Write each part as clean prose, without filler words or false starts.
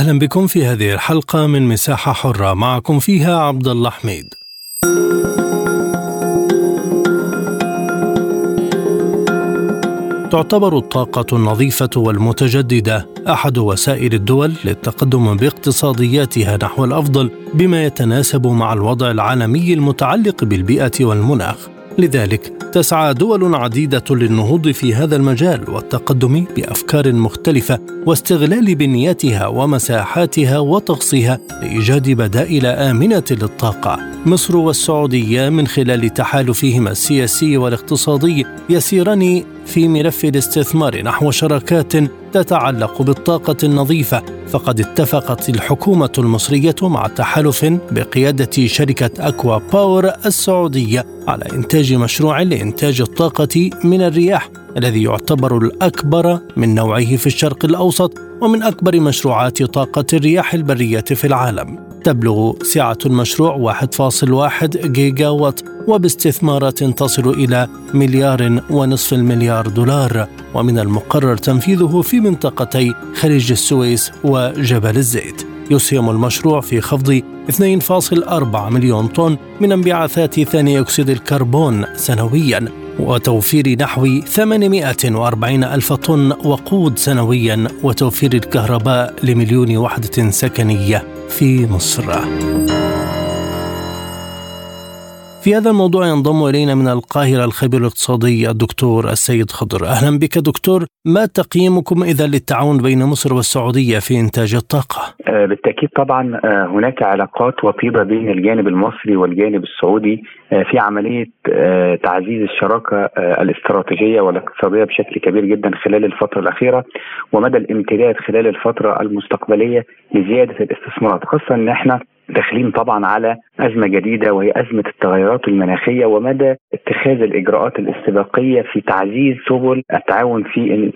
أهلا بكم في هذه الحلقة من مساحة حرة، معكم فيها عبدالله حميد. تعتبر الطاقة النظيفة والمتجددة أحد وسائل الدول للتقدم باقتصادياتها نحو الأفضل، بما يتناسب مع الوضع العالمي المتعلق بالبيئة والمناخ. لذلك تسعى دول عديدة للنهوض في هذا المجال والتقدم بأفكار مختلفة واستغلال بنياتها ومساحاتها وطقسها لإيجاد بدائل آمنة للطاقة. مصر والسعودية من خلال تحالفهما السياسي والاقتصادي يسيران في ملف الاستثمار نحو شراكات تتعلق بالطاقة النظيفة، فقد اتفقت الحكومة المصرية مع تحالف بقيادة شركة أكوا باور السعودية على إنتاج مشروع لإنتاج الطاقة من الرياح، الذي يعتبر الأكبر من نوعه في الشرق الأوسط ومن أكبر مشروعات طاقة الرياح البرية في العالم. تبلغ سعة المشروع 1.1 جيجا وات، وباستثمارات تصل إلى 1.5 مليار دولار، ومن المقرر تنفيذه في منطقتي خليج السويس وجبل الزيت. يسهم المشروع في خفض 2.4 مليون طن من انبعاثات ثاني أكسيد الكربون سنوياً، وتوفير نحو 840 ألف طن وقود سنوياً، وتوفير الكهرباء لمليون وحدة سكنية في مصر. في هذا الموضوع ينضم إلينا من القاهرة الخبير الاقتصادي الدكتور السيد خضر. أهلا بك دكتور. ما تقييمكم إذا للتعاون بين مصر والسعودية في إنتاج الطاقة؟ بالتأكيد طبعا هناك علاقات وطيدة بين الجانب المصري والجانب السعودي في عملية تعزيز الشراكة الاستراتيجية والاقتصادية بشكل كبير جدا خلال الفترة الأخيرة، ومدى الامتداد خلال الفترة المستقبلية لزيادة الاستثمارات، خاصة أن احنا داخلين طبعا على أزمة جديدة، وهي أزمة التغيرات المناخية، ومدى اتخاذ الإجراءات الاستباقية في تعزيز سبل التعاون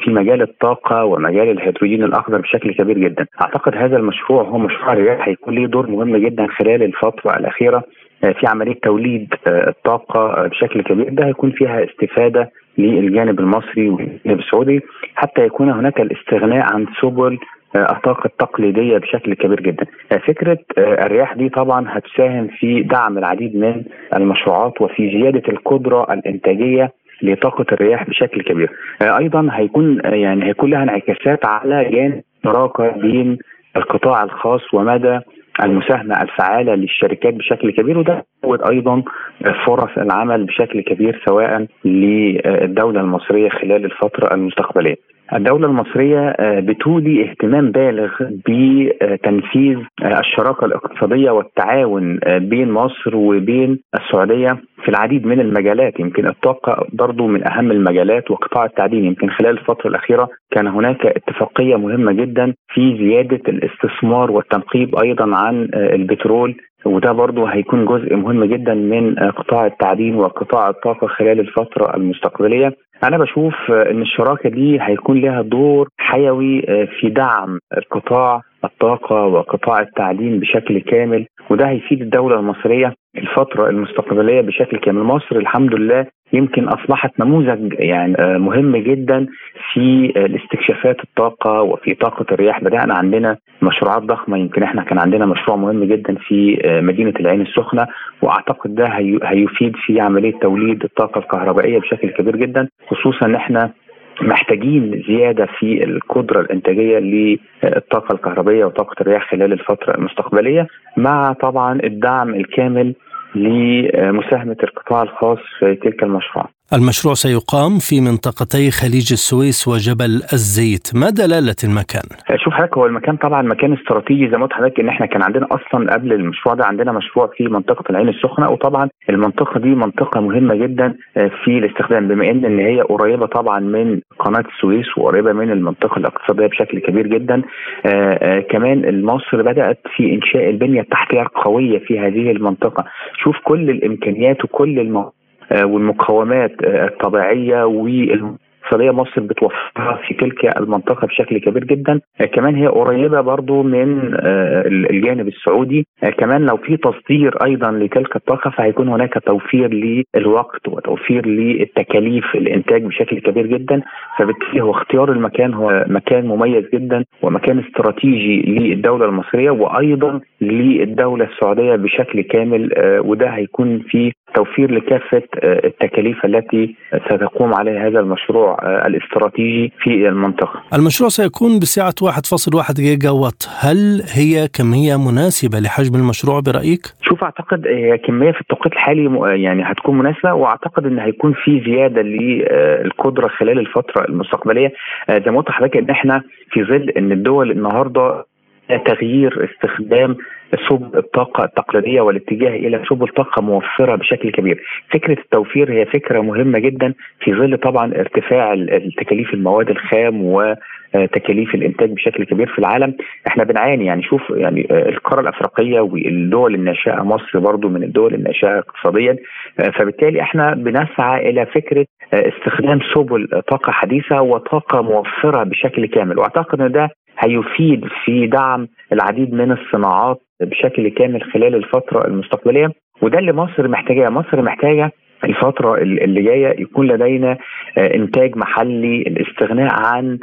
في مجال الطاقة ومجال الهيدروجين الأخضر بشكل كبير جدا. أعتقد هذا المشروع هو مشروع الرياح هيكون له دور مهم جدا خلال الفترة الأخيرة في عملية توليد الطاقة بشكل كبير، ده هيكون فيها استفادة للجانب المصري والجانب السعودي، حتى يكون هناك الاستغناء عن سبل الطاقة التقليدية بشكل كبير جدا. فكرة الرياح دي طبعا هتساهم في دعم العديد من المشروعات وفي زيادة القدرة الإنتاجية لطاقة الرياح بشكل كبير. أيضا هيكون لها انعكاسات على جانب شراكة بين القطاع الخاص ومدى المساهمة الفعالة للشركات بشكل كبير، وده يزود أيضا فرص العمل بشكل كبير سواء للدولة المصرية خلال الفترة المستقبلية. الدولة المصرية بتولي اهتمام بالغ بتنفيذ الشراكة الاقتصادية والتعاون بين مصر وبين السعودية في العديد من المجالات. يمكن الطاقة برضو من أهم المجالات، وقطاع التعدين يمكن خلال الفترة الأخيرة كان هناك اتفاقية مهمة جدا في زيادة الاستثمار والتنقيب أيضا عن البترول، وده برضو هيكون جزء مهم جدا من قطاع التعدين وقطاع الطاقة خلال الفترة المستقبلية. أنا بشوف إن الشراكة دي هيكون لها دور حيوي في دعم القطاع الطاقة وقطاع التعدين بشكل كامل، وده هيفيد الدولة المصرية الفترة المستقبلية بشكل كامل. مصر الحمد لله يمكن أصبحت نموذج مهم جدا في الاستكشافات الطاقة وفي طاقة الرياح. بدأنا عندنا مشروعات ضخمة، يمكن احنا كان عندنا مشروع مهم جدا في مدينة العين السخنة، وأعتقد ده هيفيد في عملية توليد الطاقة الكهربائية بشكل كبير جدا، خصوصا ان احنا محتاجين زيادة في القدرة الإنتاجية للطاقة الكهربائية وطاقة الرياح خلال الفترة المستقبلية، مع طبعا الدعم الكامل لمساهمة القطاع الخاص في تلك المشروعات. المشروع سيقام في منطقتي خليج السويس وجبل الزيت، ما دلالة المكان؟ شوف حضرتك، هو المكان طبعا مكان استراتيجي زي ما قلت لحضرتك، ان احنا كان عندنا اصلا قبل المشروع ده عندنا مشروع في منطقة العين السخنة، وطبعا المنطقة دي منطقة مهمة جدا في الاستخدام، بما ان هي قريبة طبعا من قناة السويس وقريبة من المنطقة الاقتصادية بشكل كبير جدا. كمان مصر بدأت في انشاء البنية التحتية القوية في هذه المنطقة. شوف كل الامكانيات وكل والمقاومات الطبيعية والاقتصادية مصر بتوفرها في تلك المنطقة بشكل كبير جدا. كمان هي قريبة برضو من الجانب السعودي، كمان لو في تصدير أيضا لتلك الطاقة فهيكون هناك توفير للوقت وتوفير للتكاليف الإنتاج بشكل كبير جدا. فبالتالي هو اختيار المكان هو مكان مميز جدا ومكان استراتيجي للدولة المصرية وأيضا للدولة السعودية بشكل كامل، وده هيكون في توفير لكافة التكاليف التي ستقوم عليها هذا المشروع الاستراتيجي في المنطقة. المشروع سيكون بسعة 1.1 جيجا وات، هل هي كمية مناسبة لحجم المشروع برأيك؟ شوف أعتقد كمية في التوقيت الحالي يعني هتكون مناسبة، وأعتقد أن هيكون في زيادة للقدرة خلال الفترة المستقبلية. زي ما قلت لحضرتك إن إحنا في ظل أن الدول النهاردة تغيير استخدام سبل الطاقة التقليدية والاتجاه إلى سبل طاقة موفرة بشكل كبير. فكرة التوفير هي فكرة مهمة جدا في ظل طبعا ارتفاع التكاليف المواد الخام وتكاليف الإنتاج بشكل كبير في العالم. احنا بنعاني يعني شوف يعني القارة الأفريقية والدول الناشئة، مصر برضو من الدول الناشئة اقتصاديا، فبالتالي احنا بنسعى إلى فكرة استخدام سبل طاقة حديثة وطاقة موفرة بشكل كامل، واعتقد ان ده هيفيد في دعم العديد من الصناعات بشكل كامل خلال الفترة المستقبلية، وده اللي مصر محتاجة. مصر محتاجة الفترة اللي جاية يكون لدينا إنتاج محلي، الاستغناء عن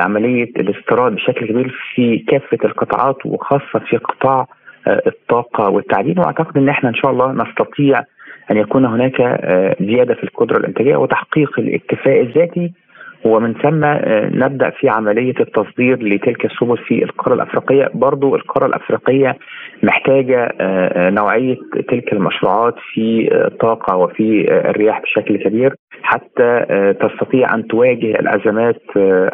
عملية الاستيراد بشكل كبير في كافة القطاعات وخاصة في قطاع الطاقة والتعدين. وأعتقد إن احنا إن شاء الله نستطيع أن يكون هناك زيادة في القدرة الإنتاجية وتحقيق الاكتفاء الذاتي، ومن ثم نبدأ في عملية التصدير لتلك السبل في القارة الأفريقية. برضو القارة الأفريقية محتاجة نوعية تلك المشروعات في الطاقة وفي الرياح بشكل كبير حتى تستطيع أن تواجه الأزمات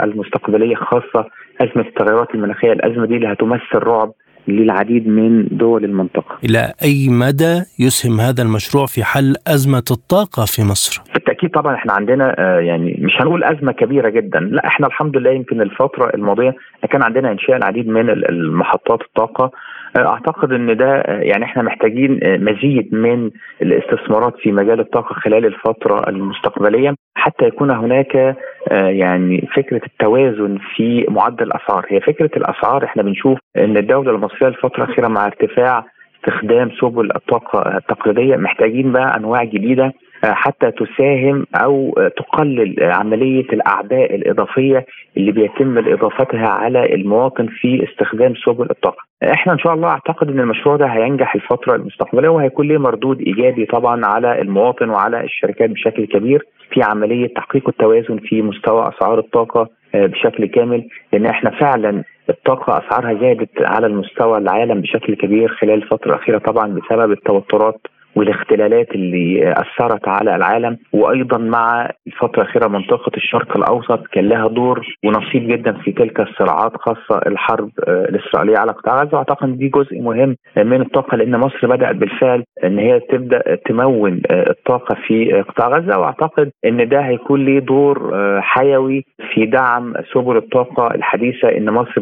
المستقبلية، خاصة أزمة التغيرات المناخية. الأزمة دي اللي هتمثل رعب للعديد من دول المنطقة. إلى أي مدى يسهم هذا المشروع في حل أزمة الطاقة في مصر؟ بالتأكيد طبعا احنا عندنا يعني مش هنقول أزمة كبيرة جدا، لا احنا الحمد لله يمكن الفترة الماضية كان عندنا إنشاء العديد من المحطات الطاقة. أعتقد أن ده يعني احنا محتاجين مزيد من الاستثمارات في مجال الطاقة خلال الفترة المستقبلية حتى يكون هناك يعني فكرة التوازن في معدل الأسعار. هي فكرة الأسعار احنا بنشوف أن الدولة المصرية الفترة الأخيرة مع ارتفاع استخدام سبل الطاقة التقليدية محتاجين بقى أنواع جديدة حتى تساهم أو تقلل عملية الأعباء الإضافية اللي بيتم إضافتها على المواطن في استخدام سبل الطاقة. احنا إن شاء الله أعتقد أن المشروع ده هينجح الفترة المستقبلية وهيكون له مردود إيجابي طبعا على المواطن وعلى الشركات بشكل كبير في عملية تحقيق التوازن في مستوى أسعار الطاقة بشكل كامل، لأن احنا فعلا الطاقة أسعارها زادت على المستوى العالم بشكل كبير خلال الفترة الأخيرة طبعا بسبب التوترات والاختلالات اللي أثرت على العالم، وأيضا مع الفترة الأخيرة منطقة الشرق الأوسط كان لها دور ونصيب جدا في تلك الصراعات خاصة الحرب الإسرائيلية على قطاع غزة. وأعتقد دي جزء مهم من الطاقة، لأن مصر بدأت بالفعل أن هي تبدأ تمول الطاقة في قطاع غزة، وأعتقد أن ده هيكون ليه دور حيوي في دعم سبل الطاقة الحديثة. أن مصر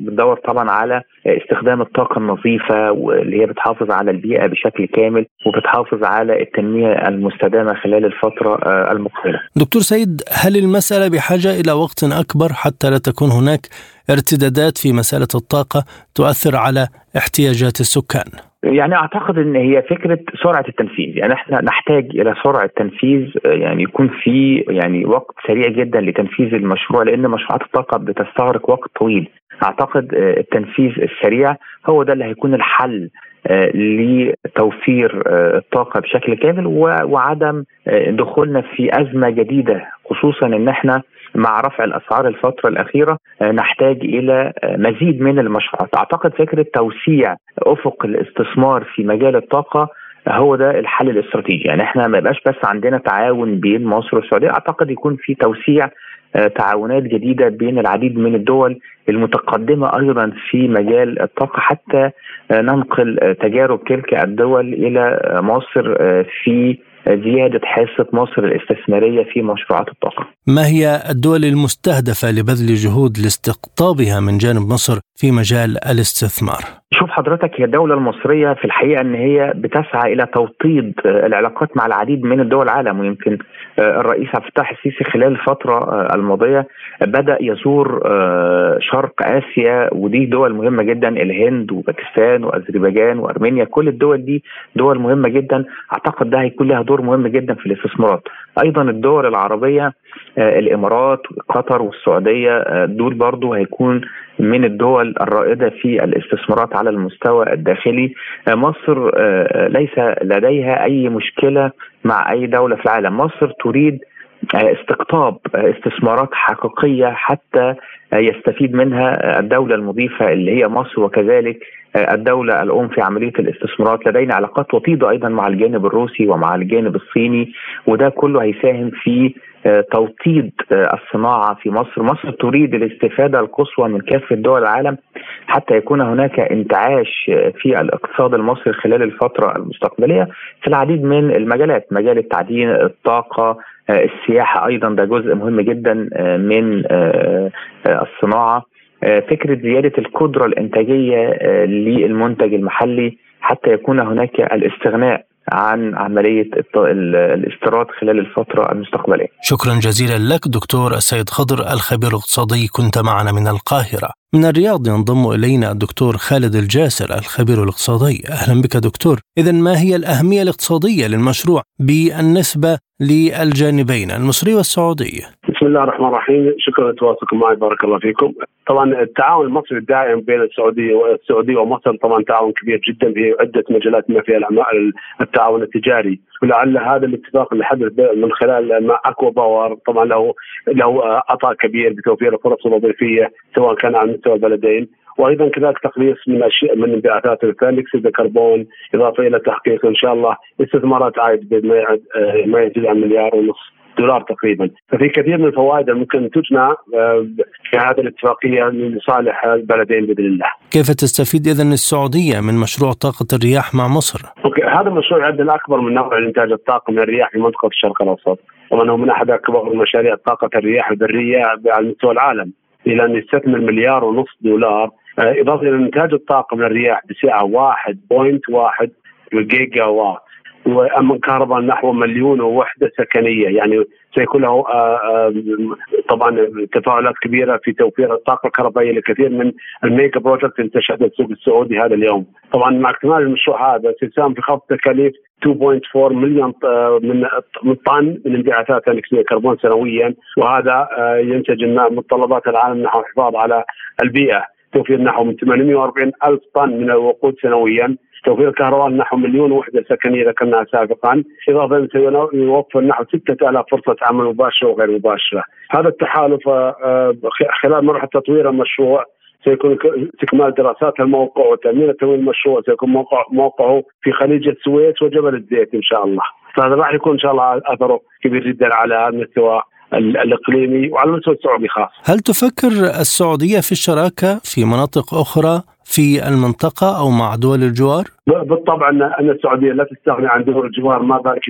بتدور طبعا على استخدام الطاقة النظيفة واللي هي بتحافظ على البيئة بشكل كامل وبتحافظ على التنمية المستدامة خلال الفترة المقبلة. دكتور سيد، هل المسألة بحاجة إلى وقت أكبر حتى لا تكون هناك ارتدادات في مسألة الطاقة تؤثر على احتياجات السكان؟ يعني أعتقد أن هي فكرة سرعة التنفيذ، يعني احنا نحتاج إلى سرعة تنفيذ، يعني يكون في يعني وقت سريع جدا لتنفيذ المشروع، لأن مشروعات الطاقة بتستغرق وقت طويل. أعتقد التنفيذ السريع هو ده اللي هيكون الحل لتوفير الطاقة بشكل كامل وعدم دخولنا في أزمة جديدة، خصوصا أن احنا مع رفع الأسعار الفترة الأخيرة نحتاج إلى مزيد من المشروعات. أعتقد فكرة توسيع أفق الاستثمار في مجال الطاقة هو ده الحل الاستراتيجي. يعني احنا ما يبقاش بس عندنا تعاون بين مصر والسعوديه، اعتقد يكون في توسيع تعاونات جديده بين العديد من الدول المتقدمه ايضا في مجال الطاقه، حتى ننقل تجارب تلك الدول الى مصر في زياده حصه مصر الاستثماريه في مشروعات الطاقه. ما هي الدول المستهدفه لبذل جهود لاستقطابها من جانب مصر في مجال الاستثمار؟ شوف حضرتك، هي الدولة المصرية في الحقيقة أن هي بتسعى إلى توطيد العلاقات مع العديد من الدول العالم، ويمكن الرئيس عبد الفتاح السيسي خلال الفترة الماضية بدأ يزور شرق آسيا، ودي دول مهمة جدا، الهند وباكستان وأذربيجان وأرمينيا، كل الدول دي دول مهمة جدا، أعتقد ده هيكون لها دور مهم جدا في الاستثمارات. أيضا الدول العربية، الإمارات وقطر والسعودية، دول برضو هيكون من الدول الرائدة في الاستثمارات على المستوى الداخلي. مصر ليس لديها أي مشكلة مع أي دولة في العالم، مصر تريد استقطاب استثمارات حقيقية حتى يستفيد منها الدولة المضيفة اللي هي مصر، وكذلك الدولة الأم في عملية الاستثمارات. لدينا علاقات وطيدة أيضا مع الجانب الروسي ومع الجانب الصيني، وده كله هيساهم في توطيد الصناعة في مصر. مصر تريد الاستفادة القصوى من كافة دول العالم حتى يكون هناك انتعاش في الاقتصاد المصري خلال الفترة المستقبلية في العديد من المجالات، مجال التعدين، الطاقة، السياحة أيضا ده جزء مهم جدا من الصناعة، فكرة زيادة القدرة الإنتاجية للمنتج المحلي حتى يكون هناك الاستغناء عن عملية الاستيراد خلال الفترة المستقبلية. شكرا جزيلا لك دكتور السيد خضر الخبير الاقتصادي، كنت معنا من القاهرة. من الرياض ينضم إلينا الدكتور خالد الجاسر الخبير الاقتصادي. أهلا بك دكتور. إذن ما هي الأهمية الاقتصادية للمشروع بالنسبة للجانبين المصري والسعودي؟ بسم الله الرحمن الرحيم، شكرا لتواصلكم معي، بارك الله فيكم. طبعا التعاون المصري الدائم بين السعودية ومصر طبعا تعاون كبير جدا في عدة مجالات ما فيها التعاون التجاري، ولعل هذا الاتفاق اللي حدث من خلال مع أكوا باور طبعا له عطاء كبير بتوفير فرص وظيفية سواء كان على مستوى البلدين، وايضا كذلك تقليص من انبعاثات ثاني اكسيد الكربون، اضافه الى تحقيق ان شاء الله استثمارات عائد ما يزيد عن $1.5 مليار تقريبا. ففي كثير من الفوائد ممكن تجنى في هذه الاتفاقيه لصالح البلدين باذن الله. كيف تستفيد اذن السعوديه من مشروع طاقه الرياح مع مصر؟ أوكي. هذا المشروع عندنا اكبر من نوع الانتاج الطاقه من الرياح في منطقه الشرق الاوسط، ومنه من احد اكبر مشاريع طاقه الرياح البريه على مستوى العالم، الى ان يستثمر $1.5 مليار، إضافة إلى إنتاج الطاقة من الرياح بسعة 1.1 جيجا وات، وأما كهرباء نحو 1,000,000 وحدة سكنية، يعني سيكون له طبعا تفاعلات كبيرة في توفير الطاقة الكهربائية لكثير من الميجا بروجكت اللي تشهد السوق السعودي هذا اليوم. طبعا مع اكتمال المشروع هذا سيساهم في خفض تكاليف 2.4 مليون من طن من انبعاثات ثاني اكسيد الكربون سنويا، وهذا ينتج من متطلبات العالم نحو الحفاظ على البيئة، توفير نحو من 840 ألف طن من الوقود سنويا، توفير كهرباء نحو 1,000,000 وحدة سكنية ذكرناها سابقا، إضافة يوفر نحو 6,000 فرصة عمل مباشرة وغير مباشرة. هذا التحالف خلال مرحلة تطوير المشروع سيكون استكمال دراسات الموقع وتأمين تمويل المشروع، سيكون موقعه في خليج السويس وجبل الزيت إن شاء الله. فهذا راح يكون إن شاء الله أثره كبير جدا على مستوى الإقليمي وعلى المستوى السعودي خاص. هل تفكر السعودية في الشراكة في مناطق أخرى في المنطقة أو مع دول الجوار؟ بالطبع أن السعودية لا تستغني عن دول الجوار، ما بالك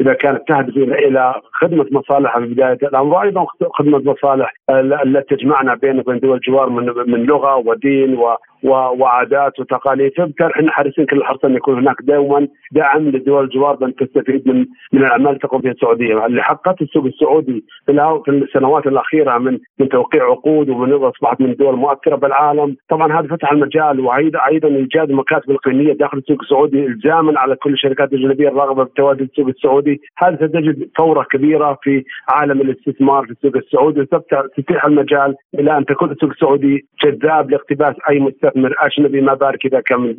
إذا كانت تهدف إلى خدمة مصالحها في بداية الأمر، أيضا خدمة مصالح التي تجمعنا بين دول الجوار من لغة ودين وعادات وتقاليد. فبالتالي احنا حريصين كل الحرص أن يكون هناك دوما دعم لدول الجوار بأن تستفيد من الأعمال التي تقوم بها السعودية، اللي حققت السوق السعودي في السنوات الأخيرة من توقيع عقود، ومن أصبحت من الدول المؤثرة بالعالم. طبعا هذا فتح المجال، وأيضا إيجاد مكاتب القيمية داخل السوق السعودي الزامن على كل الشركات الأجنبية الراغبة بتواجد السوق السعودي. هذا ستجد ثورة كبيرة في عالم الاستثمار في السوق السعودي، وتفتح المجال إلى أن تكون السوق السعودي جذاب لاقتباس أي مستثمر أجنبي، ما بارك إذا كان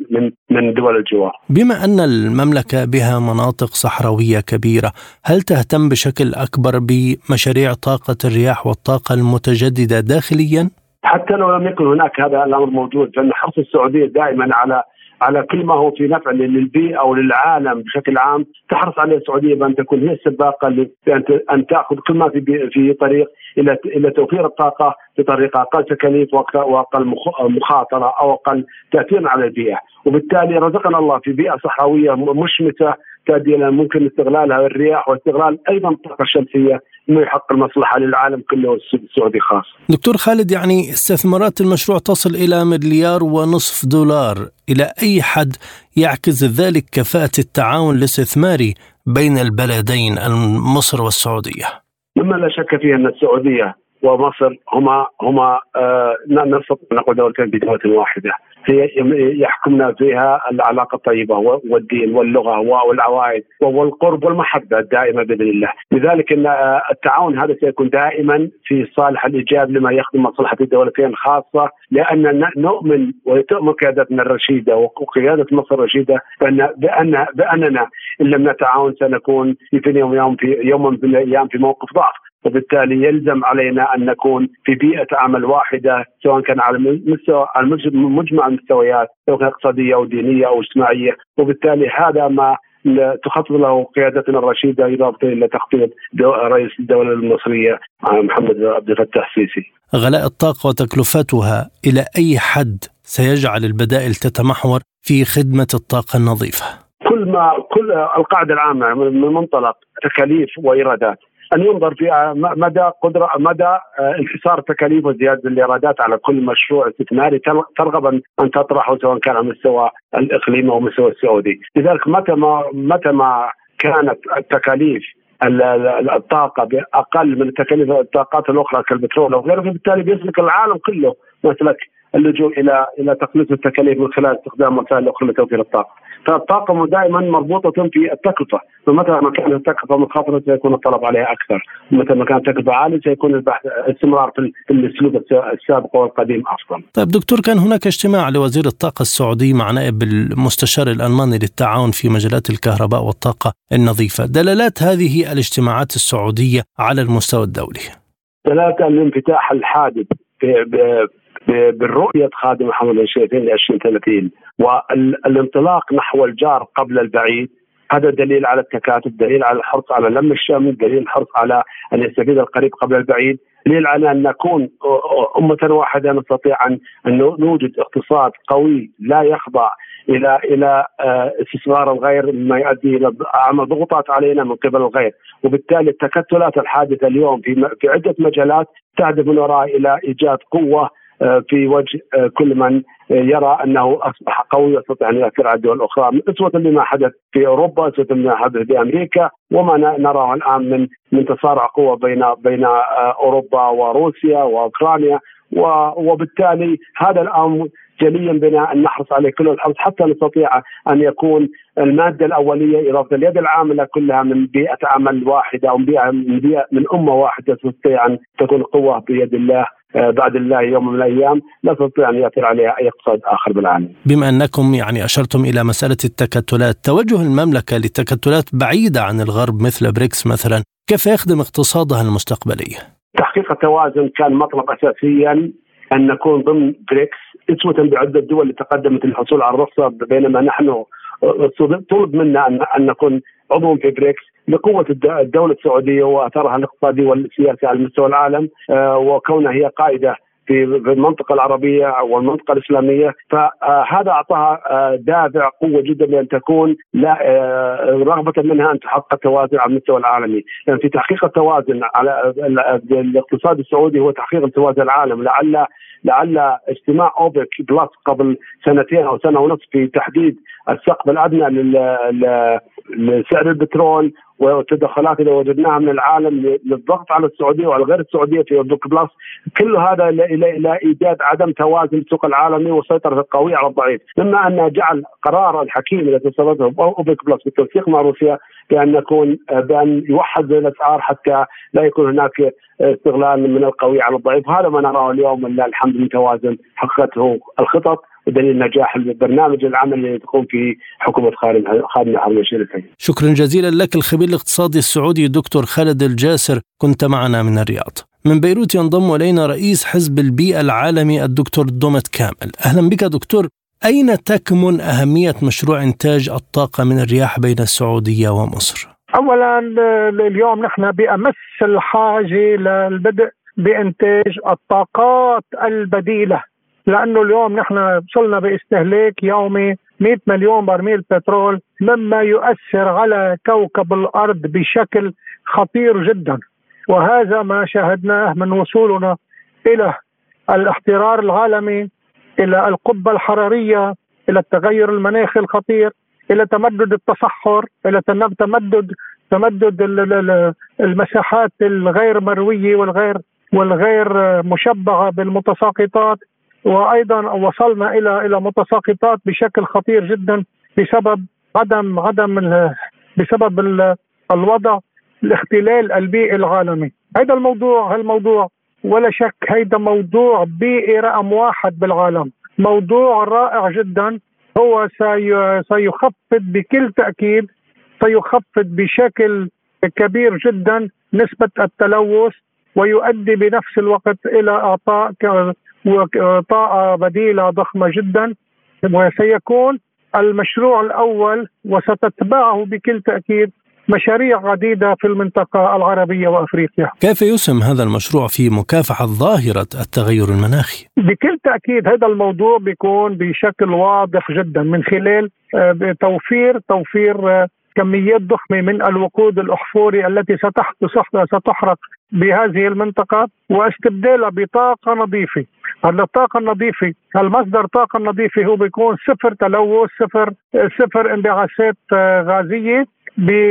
من دول الجوار. بما أن المملكة بها مناطق صحراوية كبيرة، هل تهتم بشكل أكبر بمشاريع طاقة الرياح والطاقة المتجددة داخليا؟ حتى لو لم يكن هناك هذا الأمر موجود، فإن حرص السعودية دائما على على كل ما هو في نفع للبيئة وللعالم بشكل عام، تحرص عليه السعودية بأن تكون هي السباقة أن تأخذ كل ما في طريق إلى توفير الطاقة بطريقة أقل تكاليف وأقل مخاطرة أو أقل تأثير على البيئة، وبالتالي رزقنا الله في بيئة صحراوية مشمسة تؤدي إلى ممكن استغلالها الرياح واستغلال أيضا الطاقة الشمسية إنه يحقق المصلحة للعالم كله والسعودي خاصة. دكتور خالد، يعني استثمارات المشروع تصل إلى $1.5 مليار، إلى أي حد يعكس ذلك كفاءة التعاون الاستثماري بين البلدين مصر والسعودية؟ مما لا شك فيه أن السعودية ومصر هما نستطيع أن نقول دولتين بدولة واحدة، هي يحكمنا فيها العلاقة الطيبة والدين واللغة والعوائد والقرب والمحبة الدائمة بإذن الله. لذلك أن التعاون هذا سيكون دائما في الصالح الإيجاب لما يخدم مصلحة الدولتين خاصة، لأننا نؤمن وتؤمن قيادتنا الرشيدة وقيادة مصر الرشيدة بأننا إن لم نتعاون سنكون يوم من الأيام في موقف ضعف، وبالتالي يلزم علينا أن نكون في بيئة عمل واحدة سواء كان على مجمع المستويات سواء اقتصادية أو دينية أو اجتماعية، وبالتالي هذا ما تخطط له قيادتنا الرشيدة إضافة إلى تخطيط رئيس الدولة المصرية محمد عبد الفتاح السيسي. غلاء الطاقة وتكلفتها إلى أي حد سيجعل البدائل تتمحور في خدمة الطاقة النظيفة؟ كل القاعدة العامة من منطلق تكاليف وإيرادات أن ينظر في مدى انحسار تكاليف وزيادة الإيرادات على كل مشروع استثماري ترغب أن تطرحه سواء كان على مستوى الإقليم أو مستوى السعودي. لذلك متى ما كانت التكاليف الطاقة بأقل من تكاليف الطاقات الأخرى كالبترول أو غيره، فبالتالي بيسلك العالم كله مسلك اللجوء إلى تقليص التكاليف من خلال استخدام وسائل أخرى لتوفير الطاقة. فالطاقة دائما مربوطة في التكلفة، فمتى ما كانت التكلفة منخفضة سيكون الطلب عليها أكثر، ومتى ما كانت التكلفة عالية سيكون الاستمرار في الأسلوب السابق والقديم أفضل. طيب دكتور، كان هناك اجتماع لوزير الطاقة السعودي مع نائب المستشار الألماني للتعاون في مجالات الكهرباء والطاقة النظيفة، دلالات هذه الاجتماعات السعودية على المستوى الدولي؟ دلالات الانفتاح الحادث بالرؤية خادم محمد 2030 والانطلاق نحو الجار قبل البعيد، هذا دليل على التكاتف، دليل على الحرص على لم الشمل، دليل الحرص على أن يستفيد القريب قبل البعيد، دليل على أن نكون أمة واحدة نستطيع أن نوجد اقتصاد قوي لا يخضع إلى استثمار الغير مما يؤدي إلى عمل ضغوطات علينا من قبل الغير. وبالتالي التكتلات الحادثة اليوم في عدة مجالات تهدف من وراء إلى إيجاد قوة في وجه كل من يرى أنه أصبح قوي ويستطيع أن يؤثر على الدول الأخرى، أسوة لما حدث في أوروبا، أسوة لما حدث في أمريكا، وما نراه الآن من تصارع قوة بين أوروبا وروسيا وأوكرانيا، وبالتالي هذا الأمر جليا بنا أن نحرص عليه كل الحرص حتى نستطيع أن يكون المادة الأولية إضافة اليد العاملة كلها من بيئة عمل واحدة من أمة واحدة تستطيع أن تكون قوة بيد الله بعد الله يوم من الأيام لا تستطيع أن يأثر عليها أي اقتصاد آخر بالعالم. بما أنكم أشرتم إلى مسألة التكتلات، توجه المملكة لتكتلات بعيدة عن الغرب مثل بريكس مثلا كيف يخدم اقتصادها المستقبلي؟ تحقيق التوازن كان مطلب أساسيا أن نكون ضمن بريكس أسوة بعدة دول اللي تقدمت للحصول على الرخصة، بينما نحن طلب منا أن نكون عضو في بريكس لقوة الدولة السعودية وأثرها الاقتصادي والسياسي على مستوى العالم، وكونها هي قائدة في المنطقة العربية والمنطقة الإسلامية، فهذا أعطاها دافع قوة جدا لأن تكون رغبة منها أن تحقق التوازن على المستوى العالمي، لأن في تحقيق التوازن على الاقتصاد السعودي هو تحقيق التوازن العالمي. لعل اجتماع أوبك بلس قبل سنتين أو سنة ونصف في تحديد السقف الأدنى لسعر البترول والتدخلات اللي وجدناها من العالم للضغط على السعودية وعلى غير السعودية في أوبك بلس، كل هذا إلى إيجاد عدم توازن السوق العالمي وسيطرة القوية على الضعيف، مما أن جعل قرار الحكيم الذي استلمته أوبك بلس بالتوثيق مع روسيا بأن يوحد الأسعار حتى لا يكون هناك استغلال من القوي على الضعيف. هذا ما نراه اليوم لله الحمد لله توازن حققته الخطط ودليل نجاح البرنامج العمل اللي تقوم فيه حكومة خادم الحرمين الشريفين. شكرا جزيلا لك الخبير الاقتصادي السعودي دكتور خالد الجاسر، كنت معنا من الرياض. من بيروت ينضم إلينا رئيس حزب البيئة العالمي الدكتور دوميط كامل. أهلا بك دكتور، أين تكمن أهمية مشروع إنتاج الطاقة من الرياح بين السعودية ومصر؟ أولا اليوم نحن بأمس الحاجة للبدء بإنتاج الطاقات البديلة، لأنه اليوم نحن وصلنا باستهلاك يومي 100 مليون برميل بترول، مما يؤثر على كوكب الأرض بشكل خطير جدا، وهذا ما شاهدناه من وصولنا إلى الاحترار العالمي، إلى القبة الحرارية، إلى التغير المناخي الخطير، إلى تمدد التصحر، إلى تمدد المساحات الغير مروية والغير مشبعة بالمتساقطات، وأيضا وصلنا إلى متساقطات بشكل خطير جدا بسبب الوضع الاختلال البيئي العالمي. هذا الموضوع ولا شك هيدا موضوع بيئي رقم واحد بالعالم، موضوع رائع جدا، هو سيخفض بكل تأكيد، سيخفض بشكل كبير جدا نسبة التلوث، ويؤدي بنفس الوقت إلى إعطاء طاقة بديلة ضخمة جدا، وسيكون المشروع الأول وستتبعه بكل تأكيد مشاريع عديدة في المنطقة العربية وأفريقيا. كيف يسهم هذا المشروع في مكافحة ظاهرة التغير المناخي؟ بكل تأكيد هذا الموضوع بيكون بشكل واضح جدا من خلال توفير كميات ضخمة من الوقود الأحفوري التي ستحرق بهذه المنطقة، واستبدالها بطاقة نظيفة. المصدر الطاقة النظيفة هو بيكون صفر تلوث، صفر انبعاثات غازية،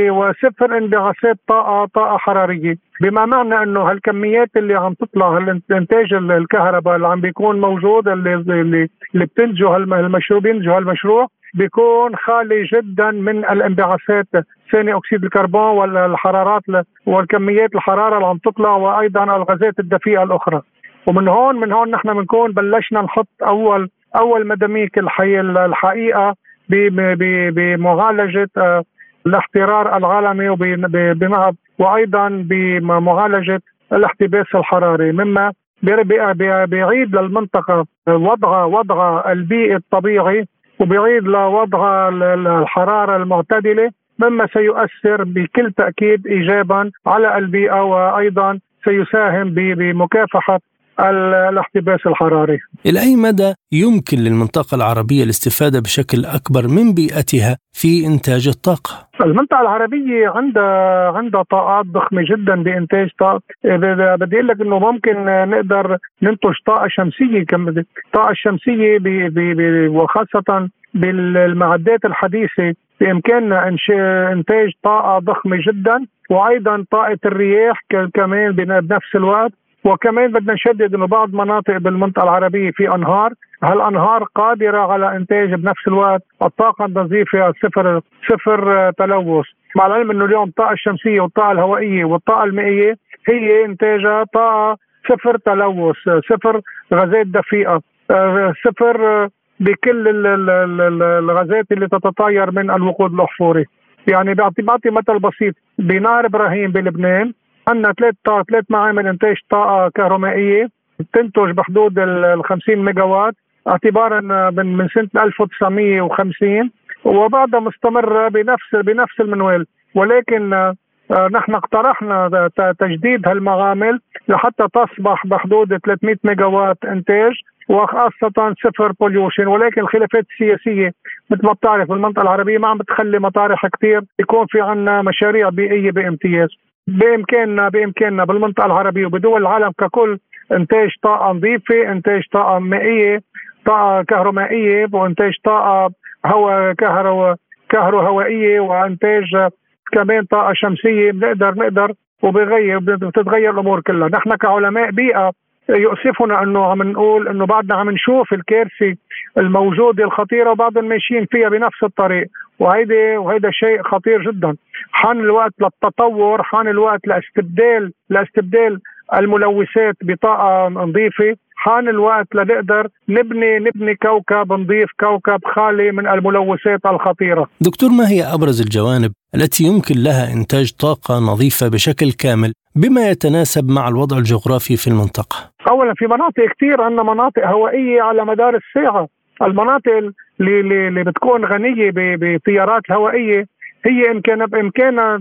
وصفر انبعاثات طاقة حرارية، بما معنى أنه هالكميات اللي عم تطلع، الانتاج الكهرباء اللي عم بيكون موجود، اللي بينتجه هالمشروع بيكون خالي جدا من الانبعاثات ثاني أكسيد الكربون والحرارات والكميات الحرارة اللي عم تطلع، وأيضا الغازات الدفيئة الأخرى. ومن هون نحن بنكون بلشنا نحط أول مداميك الحقيقة بمعالجة الاحترار العالمي، وأيضا بمعالجة الاحتباس الحراري، مما بيعيد للمنطقة وضعها البيئي الطبيعي، وبيعيد لوضعها الحرارة المعتدلة، مما سيؤثر بكل تأكيد إيجابا على البيئة، وأيضا سيساهم بمكافحة الاحتباس الحراري. إلى أي مدى يمكن للمنطقة العربية الاستفادة بشكل أكبر من بيئتها في إنتاج الطاقة؟ المنطقة العربية عندها طاقات ضخمة جدا بإنتاج طاقة. بدي أقول لك إنه ممكن نقدر ننتج طاقة شمسية، وخاصة بالمعدات الحديثة بإمكاننا إنتاج طاقة ضخمة جدا، وأيضا طاقة الرياح كمان بنفس الوقت. وكمان بدنا نشدد انه بعض مناطق بالمنطقه العربيه في انهار، هالانهار قادره على انتاج بنفس الوقت الطاقه النظيفه صفر تلوث، مع العلم انه اليوم الطاقه الشمسيه والطاقه الهوائيه والطاقه المائيه هي انتاجها طاقه صفر تلوث، صفر غازات دفيئه، صفر بكل الغازات اللي تتطاير من الوقود الاحفوري. يعني بعطي مثل بسيط، بنهر ابراهيم بلبنان عندنا 3 معامل انتاج طاقة كهرومائية تنتج بحدود 50 ميجاوات اعتبارا من سنة 1950، وبعدها مستمرة بنفس المنوال، ولكن نحن اقترحنا تجديد هالمعامل لحتى تصبح بحدود 300 ميجاوات انتاج، وخاصة صفر بوليوشن. ولكن الخلافات السياسية مثل ما بتعرف بالمنطقة العربية ما عم بتخلي مطارح كتير يكون في عنا مشاريع بيئية بامتياز. بإمكاننا بالمنطقة العربية وبدول العالم ككل إنتاج طاقة نظيفة، إنتاج طاقة مائية، طاقة كهرومائية، وإنتاج طاقة كهروهوائية، وإنتاج كمان طاقة شمسية. بنقدر وبتتغير الأمور كلها. نحن كعلماء بيئة يؤسفنا أنه عم نقول أنه بعدنا عم نشوف الكارثة الموجودة الخطيرة، وبعضهم ماشيين فيها بنفس الطريق، وهيدا شيء خطير جدا. حان الوقت للتطور، حان الوقت لاستبدال الملوثات بطاقة نظيفة، حان الوقت لنقدر نبني كوكب نظيف، كوكب خالي من الملوثات الخطيرة. دكتور، ما هي أبرز الجوانب التي يمكن لها إنتاج طاقة نظيفة بشكل كامل بما يتناسب مع الوضع الجغرافي في المنطقة؟ أولا في مناطق كتير، عندنا مناطق هوائية على مدار الساعة، المناطق اللي بتكون غنية بطيارات هوائية هي إن كان بإمكانها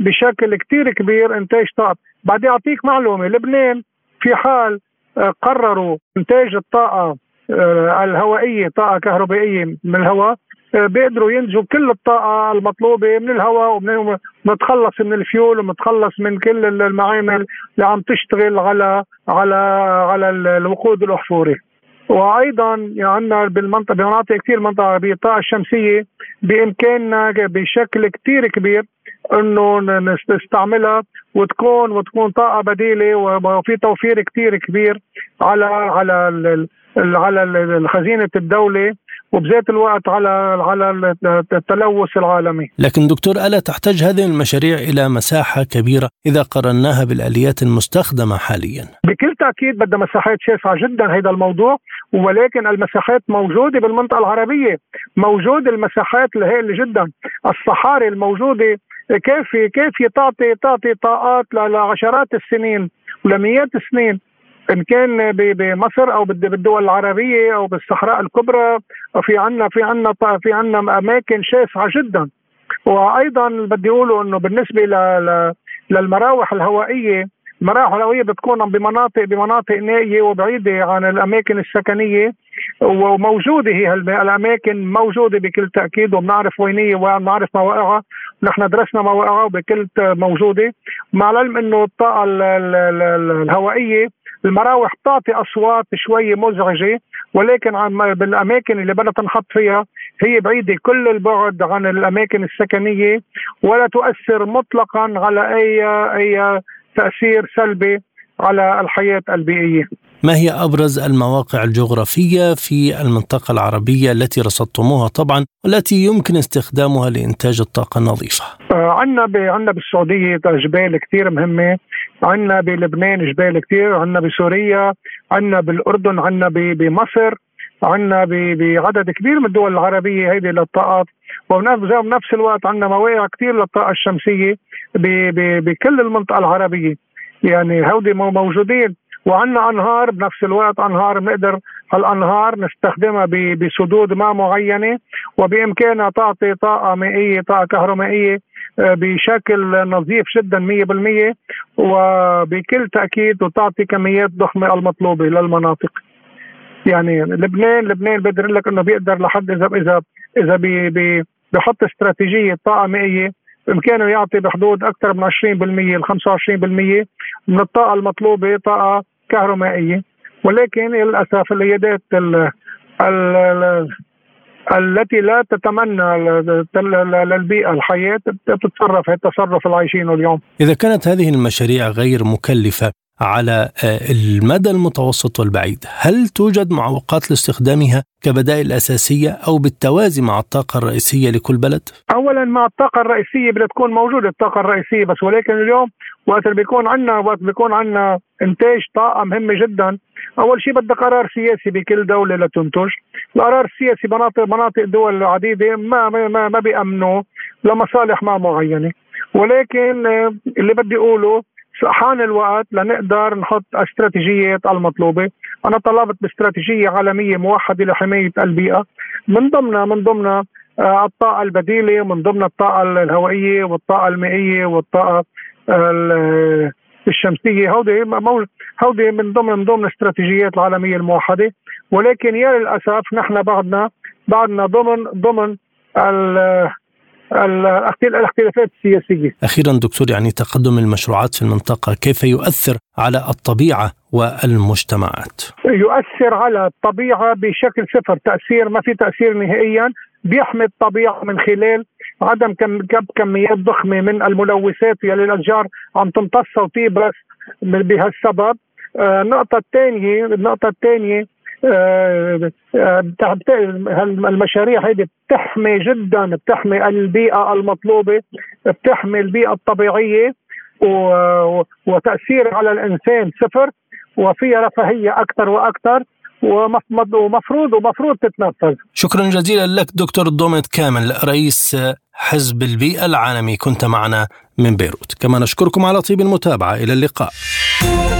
بشكل كتير كبير إنتاج طاقة. بعدين أعطيك معلومة، لبنان في حال قرروا إنتاج الطاقة الهوائية طاقة كهربائية من الهواء، بيقدروا ينتجوا كل الطاقة المطلوبة من الهواء، ونتخلص من الفيول ونتخلص من كل المعامل اللي عم تشتغل على الوقود الأحفوري. وايضا عندنا بالمنطقه بمناطق كثير منطقه عربيه الطاقه الشمسيه بامكاننا بشكل كثير كبير انه نستعملها وتكون طاقه بديله، وفي توفير كثير كبير على خزينه الدوله، وبذات الوقت على التلوث العالمي. لكن دكتور، ألا تحتاج هذه المشاريع إلى مساحة كبيرة إذا قرناها بالآليات المستخدمة حاليا؟ بكل تأكيد بدها مساحات شاسعة جدا هذا الموضوع، ولكن المساحات موجودة بالمنطقة العربية، موجود المساحات الهائلة جدا، الصحاري الموجودة كافية تعطي طاقات لعشرات السنين ولمئات السنين، إن كان بمصر أو بالدول العربية أو بالصحراء الكبرى. في عنا أماكن شاسعة جدا. وأيضا بدي أقوله إنه بالنسبة للمراوح الهوائية، المراوح الهوائية بتكون بمناطق نائية وبعيدة عن الأماكن السكنية، وموجودة هي الأماكن موجودة بكل تأكيد، وبنعرف وين هي وبنعرف مواقعها، نحن درسنا مواقعها وبكل موجودة. مع العلم إنه الطاقة الهوائية المراوح تعطي أصوات شوية مزعجة، ولكن بالأماكن اللي بدها تنحط فيها هي بعيدة كل البعد عن الأماكن السكنية، ولا تؤثر مطلقا على أي تأثير سلبي على الحياة البيئية. ما هي أبرز المواقع الجغرافية في المنطقة العربية التي رصدتموها طبعا، والتي يمكن استخدامها لإنتاج الطاقة النظيفة؟ عندنا بالسعودية جبال كتير مهمة، عندنا بلبنان جبال كتير، عندنا بسوريا، عندنا بالأردن، عندنا بمصر، عندنا بعدد كبير من الدول العربية هذه للطاقات. وبنفس الوقت عندنا مواقع كتير للطاقة الشمسية بكل المنطقة العربية، يعني هودي موجودين. وعندنا أنهار بنفس الوقت، أنهار بنقدر هالأنهار نستخدمها بسدود ما معينة، وبإمكانها تعطي طاقة مائية طاقة كهرومائية بشكل نظيف جدا 100%، وبكل تأكيد وتعطي كميات ضخمة المطلوبة للمناطق. يعني لبنان بقدر لك إنه بيقدر لحد إذا بيحط استراتيجية طاقة مائية بإمكانه يعطي بحدود أكثر من 20% ل 25% من الطاقة المطلوبة طاقة كهرومائية. ولكن للأسف اليدات التي لا تتمنى للبيئة الحياة تتصرف التصرف العايشينه اليوم. إذا كانت هذه المشاريع غير مكلفة على المدى المتوسط والبعيد، هل توجد معوقات لاستخدامها كبدائل أساسية أو بالتوازي مع الطاقة الرئيسية لكل بلد؟ أولا مع الطاقة الرئيسية بدها تكون موجودة الطاقة الرئيسية بس، ولكن اليوم وقت بيكون عنا إنتاج طاقة مهمة جدا، أول شيء بدها قرار سياسي بكل دولة لتنتج. القرار السياسي مناطق دول عديدة ما بيأمنوا لمصالح ما معينة، ولكن اللي بدي أقوله حان الوقت لنقدر نحط استراتيجيات المطلوبة. أنا طلبت باستراتيجية عالمية موحدة لحماية البيئة، من ضمنها الطاقة البديلة، ومن ضمنها الطاقة الهوائية والطاقة المائية والطاقة الشمسية. هودي من ضمن الاستراتيجيات العالمية الموحدة، ولكن يا للأسف نحن بعدنا ضمن الاختلافات السياسية. أخيرا دكتور، يعني تقدم المشروعات في المنطقة كيف يؤثر على الطبيعة والمجتمعات؟ يؤثر على الطبيعة بشكل صفر تأثير، ما في تأثير نهائيا، بيحمي الطبيعة من خلال عدم كميات ضخمة من الملوثات يلي الأشجار عم تمتص وتبرس بهالسبب. النقطة الثانية المشاريع هذه بتحمي البيئة المطلوبة، بتحمي البيئة الطبيعية، وتأثير على الإنسان صفر، وفيها رفاهية أكثر وأكثر، ومفروض تتنفذ. شكرا جزيلا لك دكتور دوميط كامل، رئيس حزب البيئة العالمي، كنت معنا من بيروت. كما نشكركم على طيب المتابعة، إلى اللقاء.